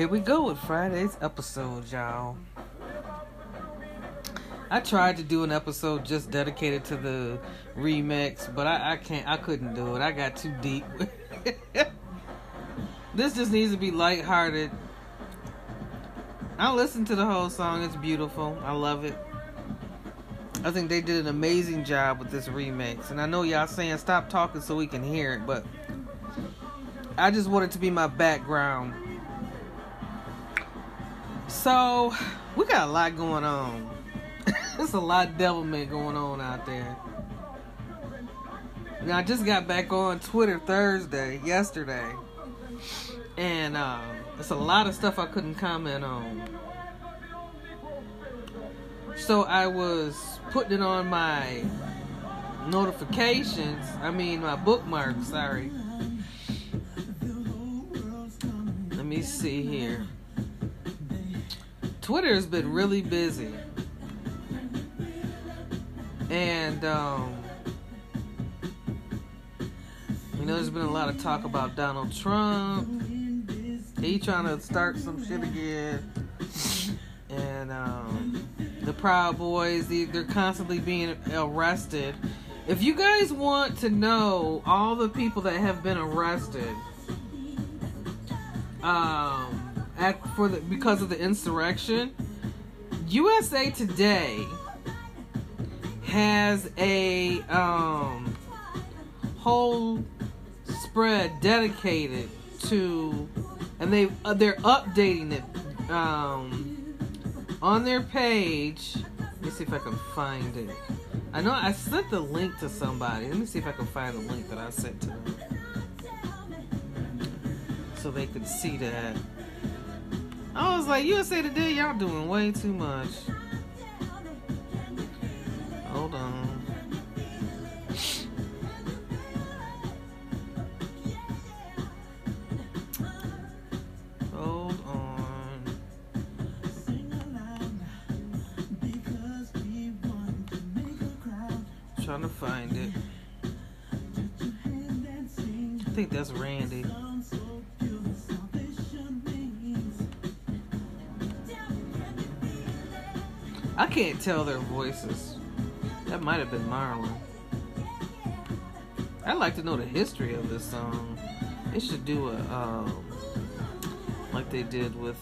here we go with Friday's episode, y'all. I tried to do an episode just dedicated to the remix, but I couldn't do it. I got too deep. This just needs to be lighthearted. I listened to the whole song. It's beautiful. I love it. I think they did an amazing job with this remix. And I know y'all saying stop talking so we can hear it, but I just want it to be my background. So, we got a lot going on. There's a lot of devilment going on out there. Now, I just got back on Twitter yesterday. And there's a lot of stuff I couldn't comment on. So I was putting it on my bookmarks. Let me see here. Twitter's been really busy. And, you know, there's been a lot of talk about Donald Trump. He trying to start some shit again. And, the Proud Boys, they're constantly being arrested. If you guys want to know all the people that have been arrested because of the insurrection, USA Today has a whole spread dedicated to, and they're updating it on their page. Let me see if I can find it. I know I sent the link to somebody. Let me see if I can find the link that I sent to them so they could see that. I was like, USA Today, y'all doing way too much. Hold on. Trying to find it. I think that's Randy. I can't tell their voices. That might have been Marlon. I'd like to know the history of this song. They should do a like they did with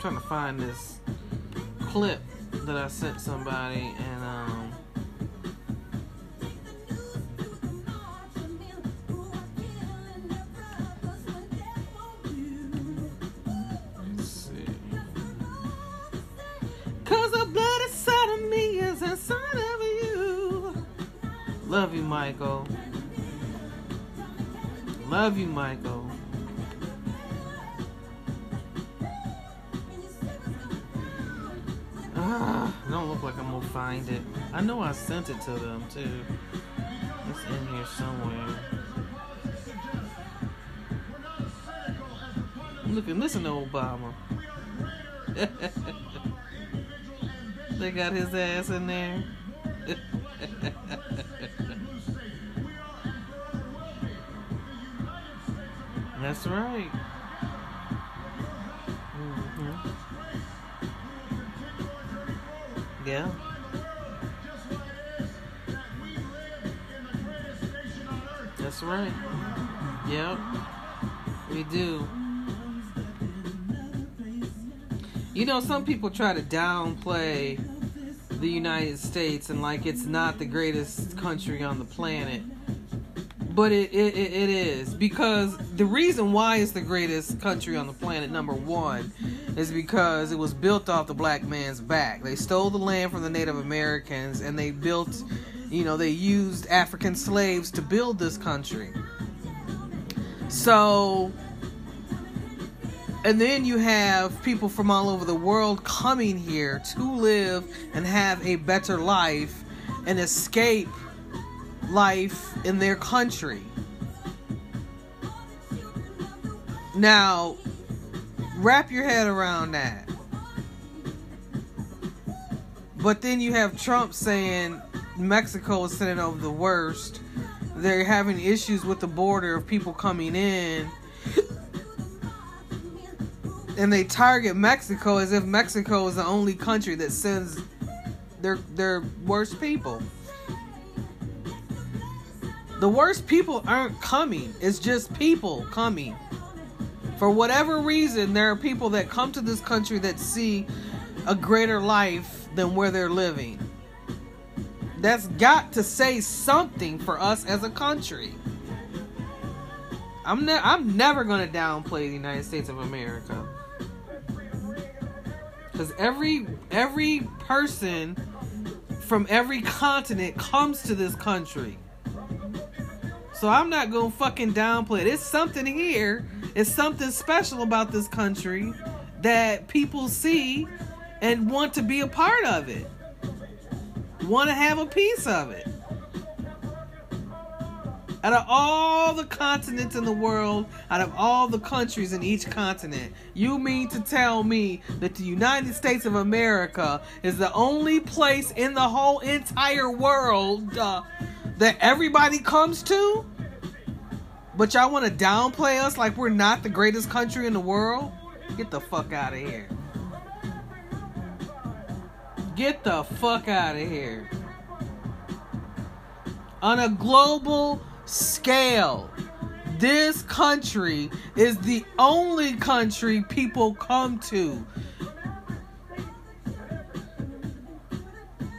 trying to find this clip that I sent somebody, and let's see. 'Cause the blood inside of me is inside of you. Love you, Michael. Love you, Michael. It don't look like I'm gonna find it. I know I sent it to them too. It's in here somewhere. Look and listen to Obama. They got his ass in there. That's right. Yeah. That's right. Yep. We do. You know, some people try to downplay the United States and like it's not the greatest country on the planet. But it is. Because the reason why it's the greatest country on the planet, number one, is because it was built off the black man's back. They stole the land from the Native Americans, and they built, you know, they used African slaves to build this country. So, and then you have people from all over the world coming here to live and have a better life and escape life in their country. Now, wrap your head around that. But then you have Trump saying Mexico is sending over the worst. They're having issues with the border of people coming in. And they target Mexico as if Mexico is the only country that sends their worst people. The worst people aren't coming. It's just people coming. For whatever reason, there are people that come to this country that see a greater life than where they're living. That's got to say something for us as a country. I'm never going to downplay the United States of America. Because every person from every continent comes to this country. So I'm not going to fucking downplay it. It's something here. It's something special about this country that people see and want to be a part of it. Want to have a piece of it. Out of all the continents in the world, out of all the countries in each continent, you mean to tell me that the United States of America is the only place in the whole entire world that everybody comes to? But y'all want to downplay us like we're not the greatest country in the world? Get the fuck out of here. Get the fuck out of here. On a global scale, this country is the only country people come to.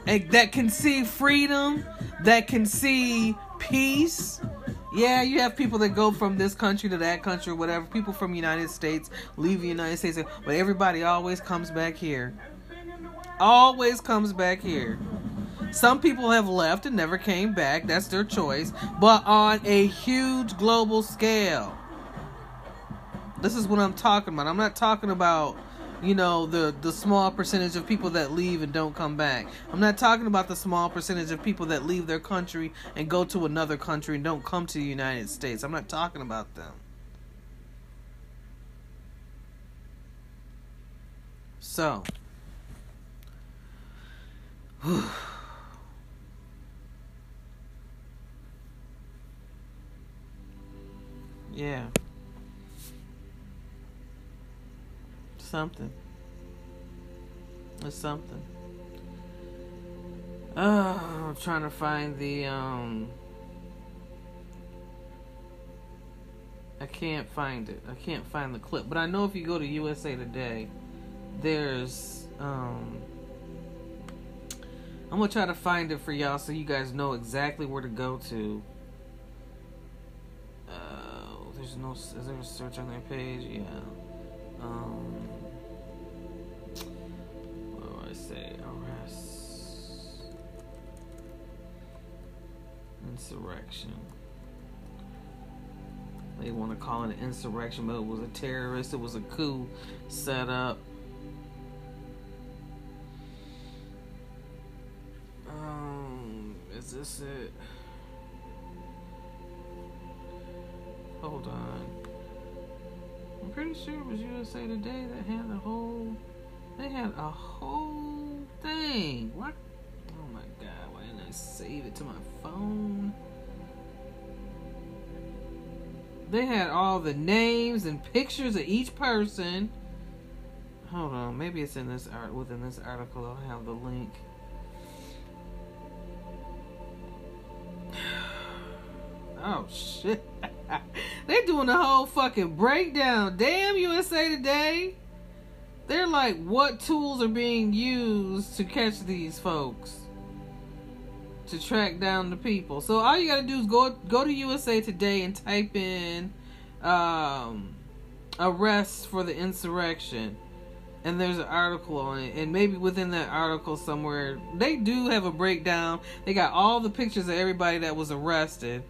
And that can see freedom, that can see peace. Yeah, you have people that go from this country to that country or whatever. People from the United States leave the United States. But everybody always comes back here. Always comes back here. Some people have left and never came back. That's their choice. But on a huge global scale. This is what I'm talking about. I'm not talking about, you know, the small percentage of people that leave and don't come back. I'm not talking about the small percentage of people that leave their country and go to another country and don't come to the United States. I'm not talking about them. So. Yeah. Something. It's something. I'm trying to find the I can't find it. I can't find the clip. But I know if you go to USA Today, there's I'm going to try to find it for y'all so you guys know exactly where to go to. There's no... Is there a search on their page? Yeah. What do I say? Arrest. Insurrection. They want to call it an insurrection, but it was a terrorist. It was a coup set up. Is this it? Hold on. I'm pretty sure it was USA Today that had the whole... They had a whole thing. What? Oh my God. Why didn't I save it to my phone? They had all the names and pictures of each person. Hold on. Maybe it's in this art within this article. I'll have the link. Oh, shit. They're doing a whole fucking breakdown. Damn, USA Today. They're like, what tools are being used to catch these folks? To track down the people. So all you gotta do is go to USA Today and type in arrest for the insurrection. And there's an article on it. And maybe within that article somewhere, they do have a breakdown. They got all the pictures of everybody that was arrested.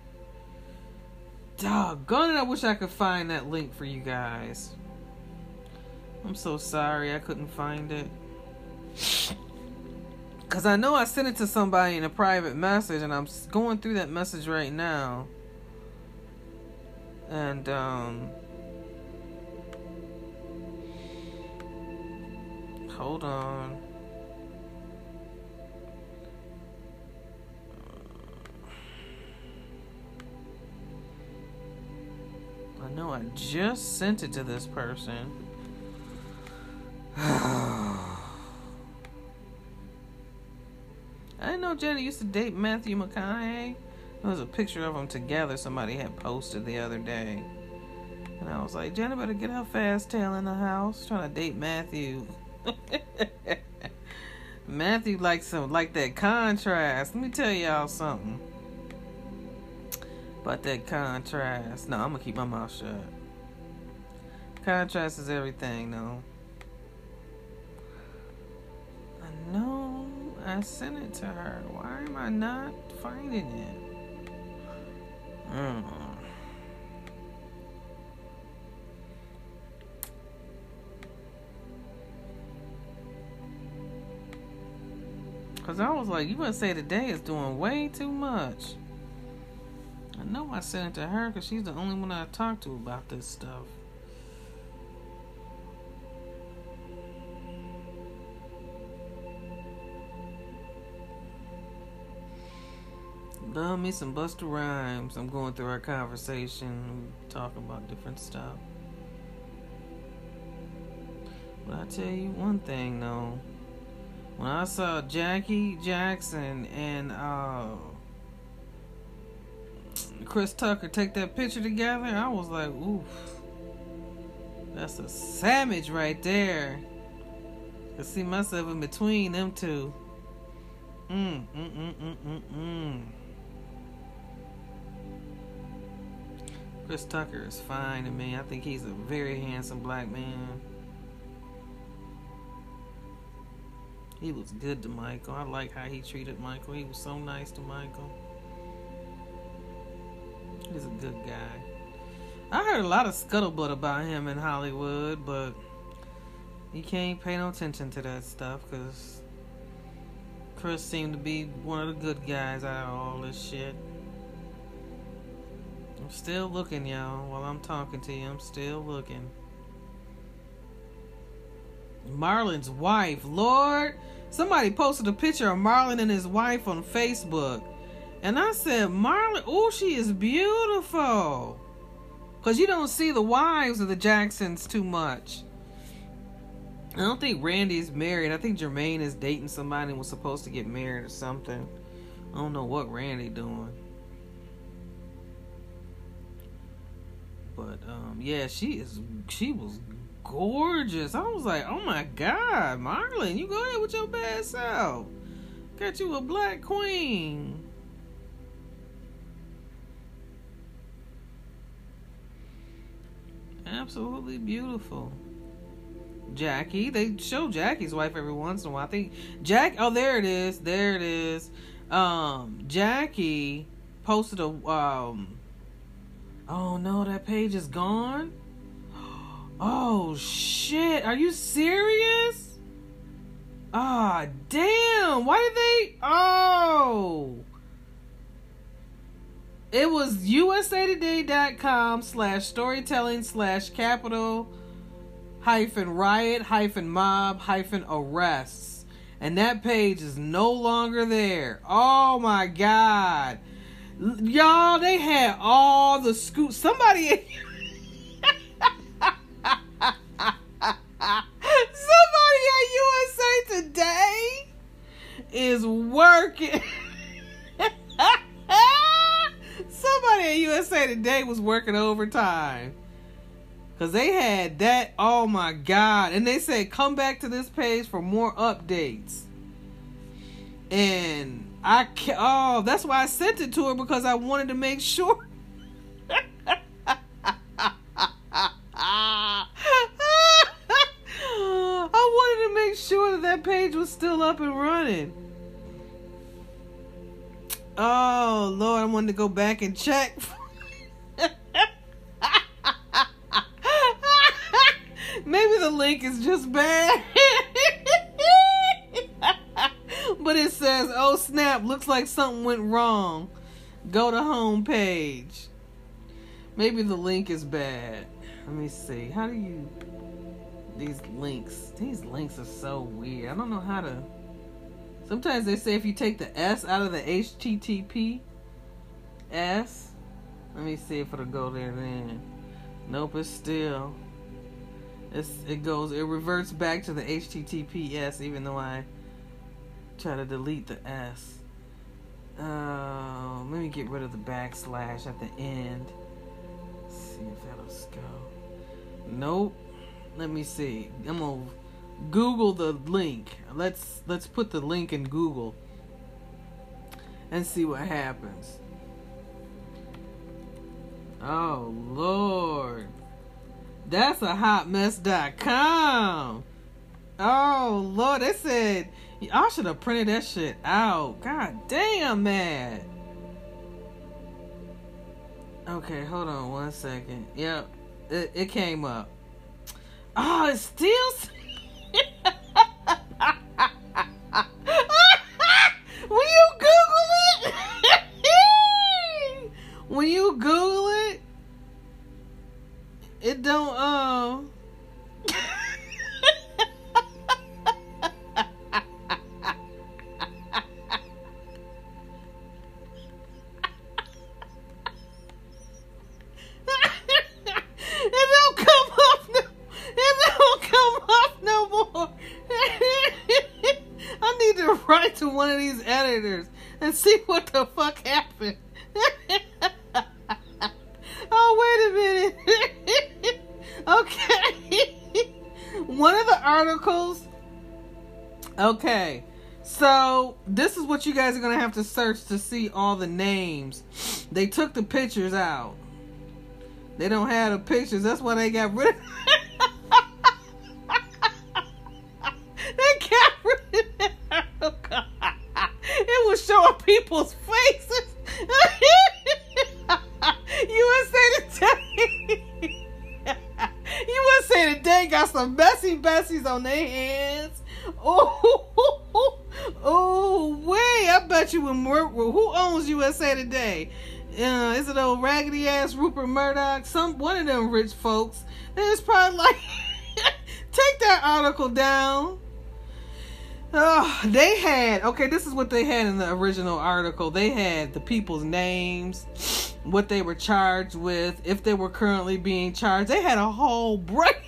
Doggone it, I wish I could find that link for you guys. I'm so sorry I couldn't find it. Because I know I sent it to somebody in a private message. And I'm going through that message right now. And, hold on. know I just sent it to this person. I didn't know Jenna used to date Matthew McConaughey. There was a picture of them together somebody had posted the other day. And I was like, Jenna better get her fast tail in the house. Trying to date Matthew. Matthew likes some, like that contrast. Let me tell y'all something about that contrast. No, I'm going to keep my mouth shut. Contrast is everything, though. I know I sent it to her. Why am I not finding it? Because I was like, you must say today is doing way too much. I know I sent it to her because she's the only one I talked to about this stuff. Love me some Busta Rhymes. I'm going through our conversation, talking about different stuff. But I tell you one thing, though. When I saw Jackie Jackson and Chris Tucker take that picture together, I was like, oof. That's a savage right there. I could see myself in between them two. Chris Tucker is fine to me. I think he's a very handsome black man. He was good to Michael. I like how he treated Michael. He was so nice to Michael. He's a good guy. I heard a lot of scuttlebutt about him in Hollywood, but you can't pay no attention to that stuff because Chris seemed to be one of the good guys out of all this shit. I'm still looking, y'all, while I'm talking to you. I'm still looking. Marlon's wife. Lord, somebody posted a picture of Marlon and his wife on Facebook. And I said, Marlon, oh, she is beautiful. Because you don't see the wives of the Jacksons too much. I don't think Randy's married. I think Jermaine is dating somebody and was supposed to get married or something. I don't know what Randy doing. But, yeah, she was gorgeous. I was like, oh my God, Marlon, you go ahead with your bad self. Got you a black queen. Absolutely beautiful. Jackie, they show Jackie's wife every once in a while. I think Jack, oh, there it is. Jackie posted a, oh no, that page is gone. Oh shit, are you serious? Ah, damn, why did they, oh. It was usatoday.com/storytelling/capital-riot-mob-arrests. And that page is no longer there. Oh my God. Y'all, they had all the scoop. Somebody... somebody at USA Today is working. Somebody at USA Today was working overtime. Because they had that. Oh my God. And they said, come back to this page for more updates. And I can't. Oh, that's why I sent it to her, because I wanted to make sure. Sure that page was still up and running. Oh Lord, I wanted to go back and check. Maybe the link is just bad. But it says, oh snap, looks like something went wrong. Go to home page. Maybe the link is bad. Let me see. How do you... These links are so weird. I don't know how to... Sometimes they say if you take the S out of the HTTP S. Let me see if it'll go there then. Nope, it's still. It reverts back to the HTTPS, even though I try to delete the S. Let me get rid of the backslash at the end. Let's see if that'll go. Nope. Let me see. I'm gonna Google the link. Let's put the link in Google and see what happens. Oh Lord. That's a hotmess.com. Oh Lord, they said I should have printed that shit out. God damn, man. Okay, hold on one second. Yep, it came up. Oh, it's still. Will you Google it? When you Google it, it don't. One of these editors and see what the fuck happened. Oh, wait a minute. Okay. One of the articles. Okay. So, this is what you guys are going to have to search to see all the names. They took the pictures out. They don't have the pictures. That's why they got rid of showing people's faces. USA Today got some bessies on their hands. Oh wait! I bet you when who owns USA Today? Is it old raggedy ass Rupert Murdoch? One of them rich folks. They was probably like, take that article down. Oh, they had, okay, this is what they had in the original article. They had the people's names, what they were charged with, if they were currently being charged. They had a whole break.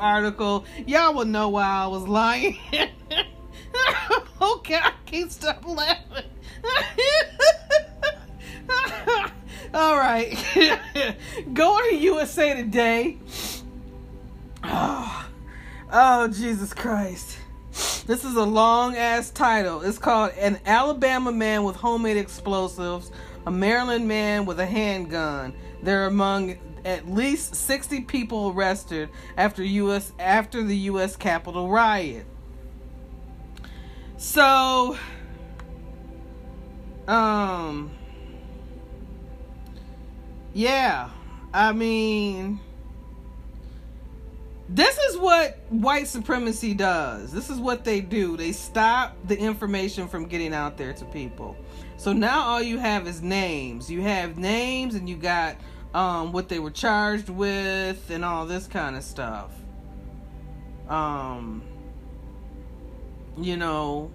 Article, y'all will know why I was lying. Okay, I can't stop laughing. All right, going to USA Today. Oh, Jesus Christ! This is a long ass title. It's called "An Alabama Man with Homemade Explosives, a Maryland Man with a Handgun." They're among at least 60 people arrested after the U.S. Capitol riot. So, yeah, I mean, this is what white supremacy does. This is what they do. They stop the information from getting out there to people. So now all you have is names. You have names, and you got what they were charged with and all this kind of stuff. You know,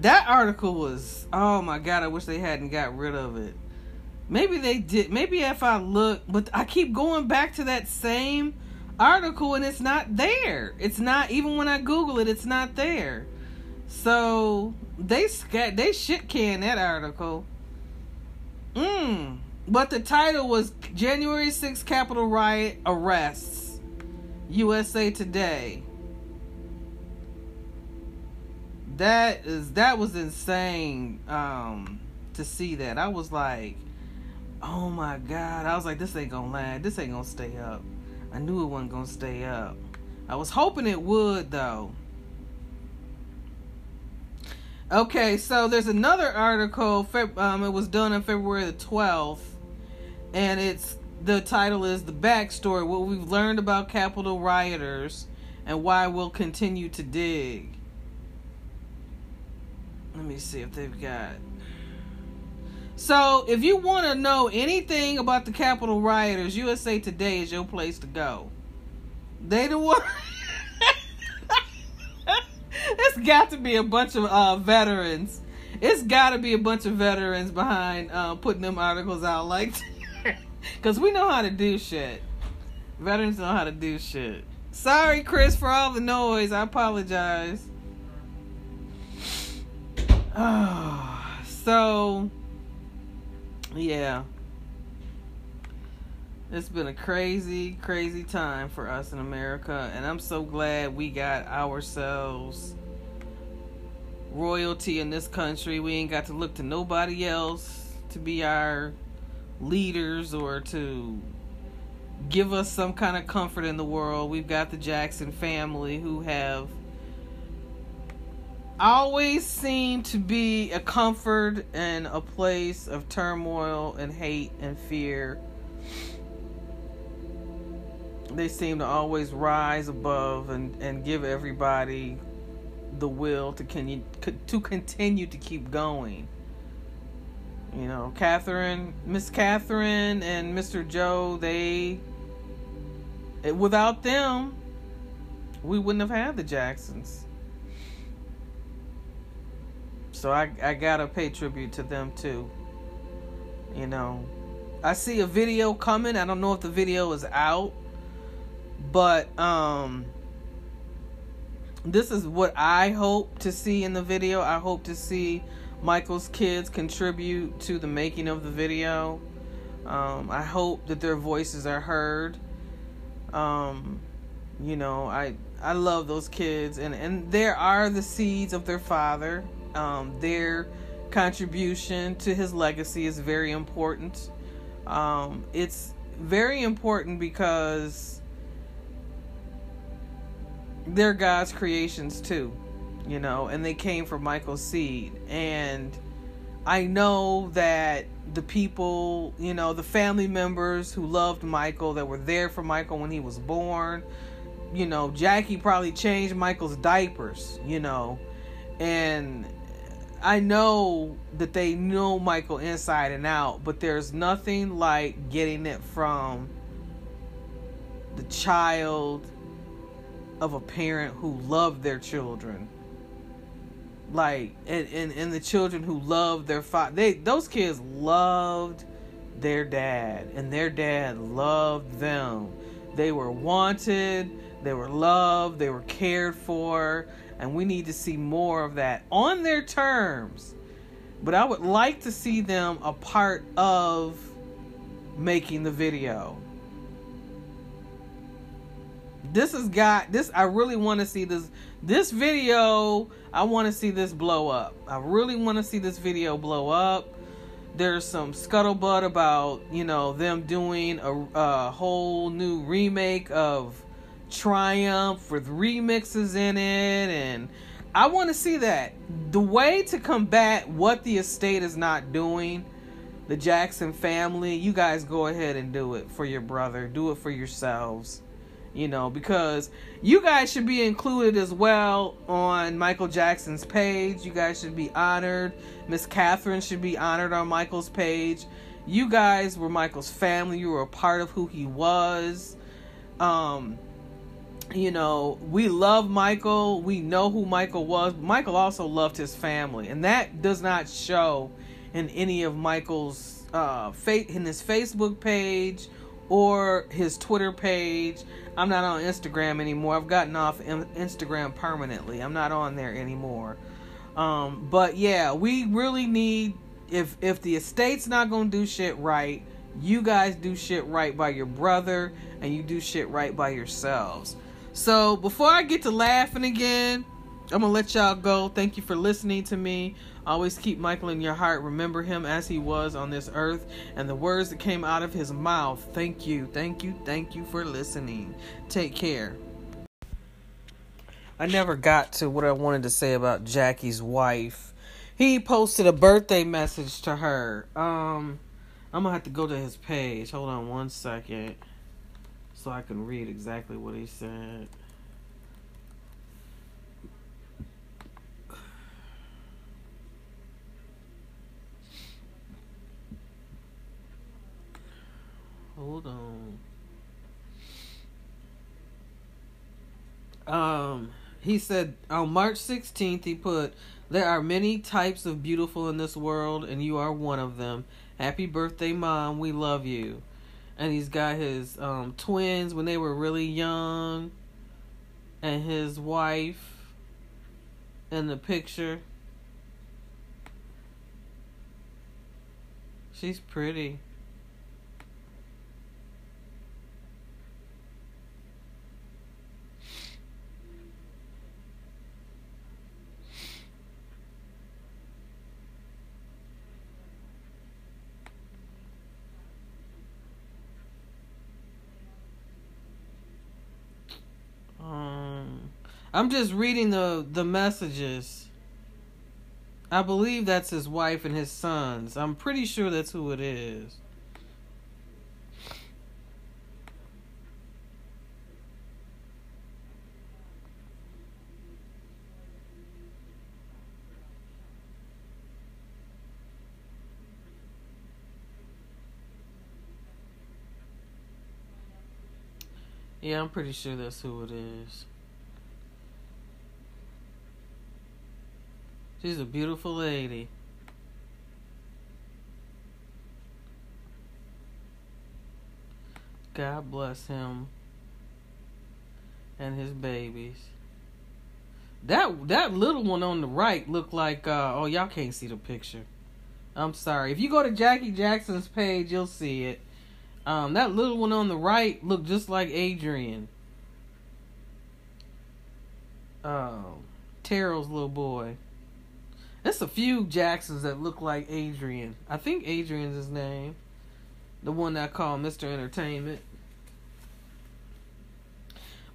that article was, oh my God, I wish they hadn't got rid of it. Maybe they did. Maybe if I look, but I keep going back to that same article and it's not there. It's not, even when I Google it, it's not there. So they shit canned that article. But the title was January 6th Capitol Riot Arrests, USA Today. That was insane to see that. I was like, Oh my God. I was like, this ain't gonna last. This ain't gonna stay up. I knew it wasn't gonna stay up. I was hoping it would, though. Okay, so there's another article. It was done on February the 12th. And the title is The Backstory, What We've Learned About Capitol Rioters and Why We'll Continue to Dig. Let me see if they've got... So, if you want to know anything about the Capitol rioters, USA Today is your place to go. They the one... It's got to be a bunch of veterans. It's got to be a bunch of veterans behind putting them articles out like that. Because we know how to do shit. Veterans know how to do shit. Sorry, Chris, for all the noise. I apologize. Oh, so, yeah. It's been a crazy, crazy time for us in America, and I'm so glad we got ourselves royalty in this country. We ain't got to look to nobody else to be our leaders or to give us some kind of comfort in the world. We've got the Jackson family, who have always seemed to be a comfort and a place of turmoil and hate and fear. They seem to always rise above and give everybody the will to continue to keep going. You know, Miss Catherine and Mr. Joe, without them, we wouldn't have had the Jacksons. So I gotta pay tribute to them too. You know, I see a video coming. I don't know if the video is out. But this is what I hope to see in the video. I hope to see Michael's kids contribute to the making of the video. I hope that their voices are heard. You know, I love those kids. And there are the seeds of their father. Their contribution to his legacy is very important. It's very important because... they're God's creations too, you know, and they came from Michael's seed. And I know that the people, you know, the family members who loved Michael, that were there for Michael when he was born, you know, Jackie probably changed Michael's diapers, you know, and I know that they know Michael inside and out, but there's nothing like getting it from the child of a parent who loved their children, like, and the children who loved their father. Those kids loved their dad, and their dad loved them. They were wanted, they were loved, they were cared for, and we need to see more of that on their terms. But I would like to see them a part of making the video. I really want to see this video. I want to see this blow up. I really want to see this video blow up. There's some scuttlebutt about, you know, them doing a whole new remake of Triumph with remixes in it. And I want to see that. The way to combat what the estate is not doing, the Jackson family, you guys go ahead and do it for your brother. Do it for yourselves. You know, because you guys should be included as well on Michael Jackson's page. You guys should be honored. Miss Catherine should be honored on Michael's page. You guys were Michael's family. You were a part of who he was. You know, we love Michael. We know who Michael was. Michael also loved his family. And that does not show in any of Michael's in his Facebook page or his Twitter page. I'm not on Instagram anymore. I've gotten off Instagram permanently. I'm not on there anymore. But yeah, we really need, if the estate's not gonna do shit right, you guys do shit right by your brother, and you do shit right by yourselves. So before I get to laughing again, I'm gonna let y'all go. Thank you for listening to me. Always keep Michael in your heart. Remember him as he was on this earth and the words that came out of his mouth. Thank you, thank you, thank you for listening. Take care. I never got to what I wanted to say about Jackie's wife. He posted a birthday message to her. I'm gonna have to go to his page. Hold on one second so I can read exactly what he said. Hold on. He said on March 16th, he put, "There are many types of beautiful in this world, and you are one of them. Happy birthday, Mom. We love you." And he's got his twins when they were really young, and his wife in the picture. She's pretty. I'm just reading the messages. I believe that's his wife and his sons. I'm pretty sure that's who it is. Yeah, I'm pretty sure that's who it is. She's a beautiful lady. God bless him and his babies. That little one on the right looked like, oh, y'all can't see the picture. I'm sorry. If you go to Jackie Jackson's page, you'll see it. That little one on the right looked just like Adrian. Terrell's little boy. There's a few Jacksons that look like Adrian. I think Adrian's his name. The one that I call Mr. Entertainment.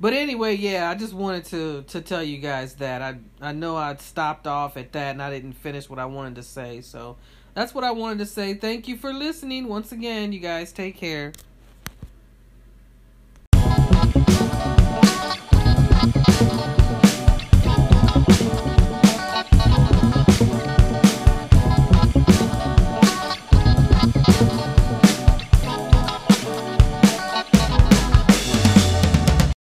But anyway, yeah, I just wanted to tell you guys that. I know I stopped off at that and I didn't finish what I wanted to say. So that's what I wanted to say. Thank you for listening. Once again, you guys take care.